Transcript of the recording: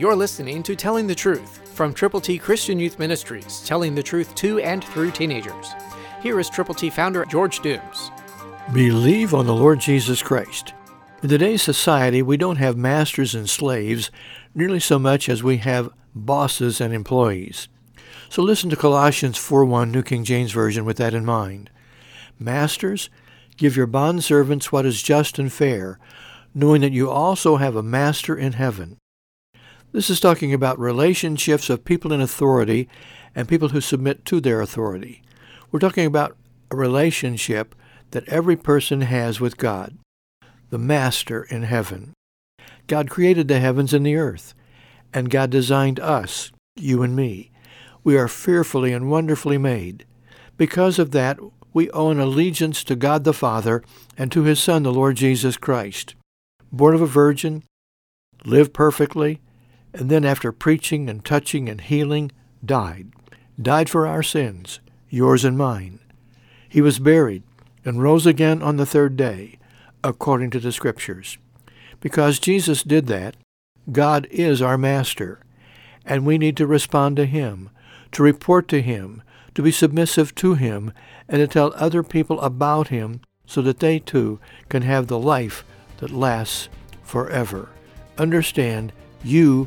You're listening to Telling the Truth from Triple T Christian Youth Ministries, telling the truth to and through teenagers. Here is Triple T founder George Dooms. Believe on the Lord Jesus Christ. In today's society, we don't have masters and slaves nearly so much as we have bosses and employees. So listen to Colossians 4:1, New King James Version, with that in mind. Masters, give your bondservants what is just and fair, knowing that you also have a master in heaven. This is talking about relationships of people in authority and people who submit to their authority. We're talking about a relationship that every person has with God, the master in heaven. God created the heavens and the earth, and God designed us, you and me. We are fearfully and wonderfully made. Because of that, we owe an allegiance to God the Father and to His Son, the Lord Jesus Christ. Born of a virgin, lived perfectly, and then after preaching and touching and healing, died. Died for our sins, yours and mine. He was buried and rose again on the third day, according to the Scriptures. Because Jesus did that, God is our Master, and we need to respond to Him, to report to Him, to be submissive to Him, and to tell other people about Him so that they too can have the life that lasts forever. Understand, you